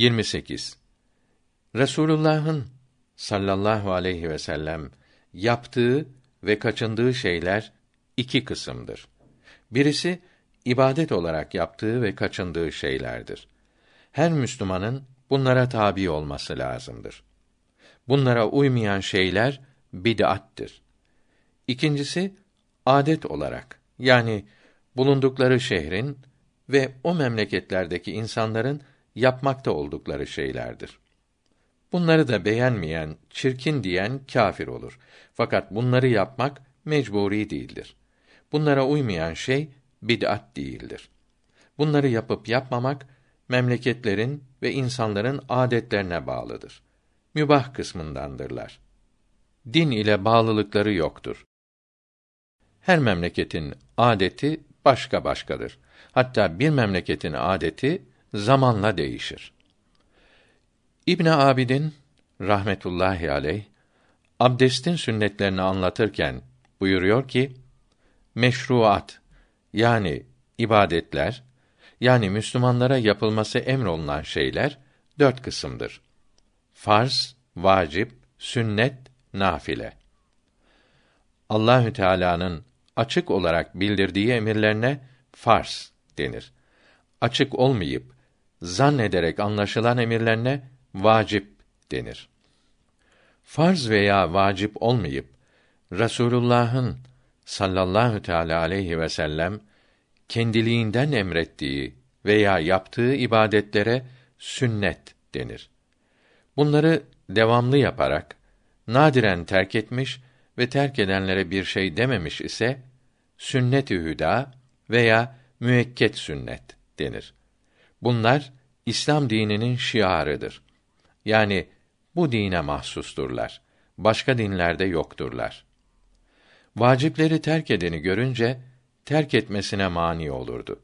28. Resulullah'ın sallallahu aleyhi ve sellem yaptığı ve kaçındığı şeyler iki kısımdır. Birisi ibadet olarak yaptığı ve kaçındığı şeylerdir. Her Müslümanın bunlara tabi olması lazımdır. Bunlara uymayan şeyler bid'attir. İkincisi adet olarak, yani bulundukları şehrin ve o memleketlerdeki insanların yapmakta oldukları şeylerdir. Bunları da beğenmeyen, çirkin diyen kâfir olur. Fakat bunları yapmak mecburi değildir. Bunlara uymayan şey bid'at değildir. Bunları yapıp yapmamak memleketlerin ve insanların adetlerine bağlıdır. Mübah kısmındandırlar. Din ile bağlılıkları yoktur. Her memleketin adeti başka başkadır. Hatta bir memleketin adeti zamanla değişir. İbn-i Abidin rahmetullahi aleyh abdestin sünnetlerini anlatırken buyuruyor ki: meşruat, yani ibadetler, yani Müslümanlara yapılması emrolunan şeyler 4 kısımdır. Farz, vacip, sünnet, nafile. Allahu Teala'nın açık olarak bildirdiği emirlerine farz denir. Açık olmayıp zannederek anlaşılan emirlerine vacip denir. Farz veya vacip olmayıp Resulullah'ın sallallahu teala aleyhi ve sellem kendiliğinden emrettiği veya yaptığı ibadetlere sünnet denir. Bunları devamlı yaparak nadiren terk etmiş ve terk edenlere bir şey dememiş ise sünnet-i hüda veya müekket sünnet denir. Bunlar İslam dininin şiarıdır. Yani bu dine mahsusturlar. Başka dinlerde yokturlar. Vacipleri terk edeni görünce terk etmesine mani olurdu.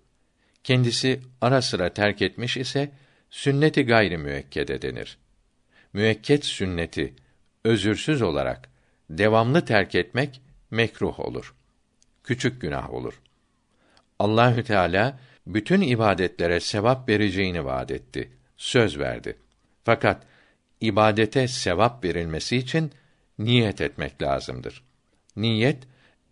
Kendisi ara sıra terk etmiş ise sünnet-i gayri müekkede denir. Müekket sünneti özürsüz olarak devamlı terk etmek mekruh olur. Küçük günah olur. Allahü Teala bütün ibadetlere sevap vereceğini vaad etti, söz verdi. Fakat ibadete sevap verilmesi için niyet etmek lazımdır. Niyet,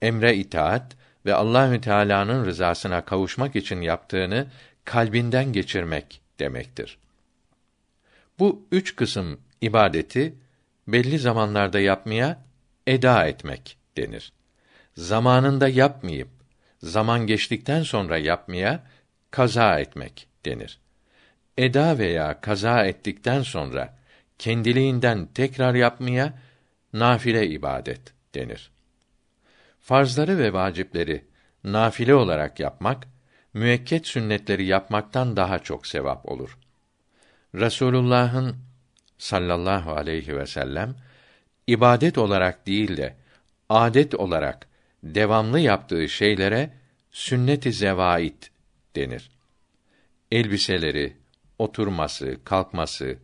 emre itaat ve Allahü Teala'nın rızasına kavuşmak için yaptığını kalbinden geçirmek demektir. Bu 3 kısım ibadeti belli zamanlarda yapmaya eda etmek denir. Zamanında yapmayıp zaman geçtikten sonra yapmaya kaza etmek denir. Eda veya kaza ettikten sonra kendiliğinden tekrar yapmaya nafile ibadet denir. Farzları ve vacipleri nafile olarak yapmak, müekket sünnetleri yapmaktan daha çok sevap olur. Resulullah'ın sallallahu aleyhi ve sellem ibadet olarak değil de adet olarak devamlı yaptığı şeylere sünnet-i zevait denir. Elbiseleri, oturması, kalkması,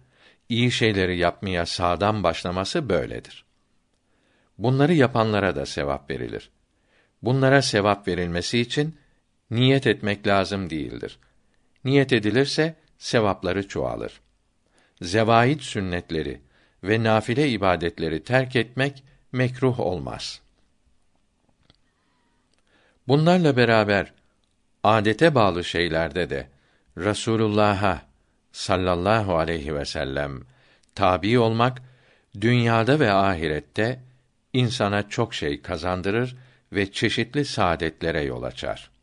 iyi şeyleri yapmaya sağdan başlaması böyledir. Bunları yapanlara da sevap verilir. Bunlara sevap verilmesi için niyet etmek lazım değildir. Niyet edilirse sevapları çoğalır. Zevait sünnetleri ve nafile ibadetleri terk etmek mekruh olmaz. Bunlarla beraber adete bağlı şeylerde de Resulullah'a sallallahu aleyhi ve sellem tabi olmak dünyada ve ahirette insana çok şey kazandırır ve çeşitli saadetlere yol açar.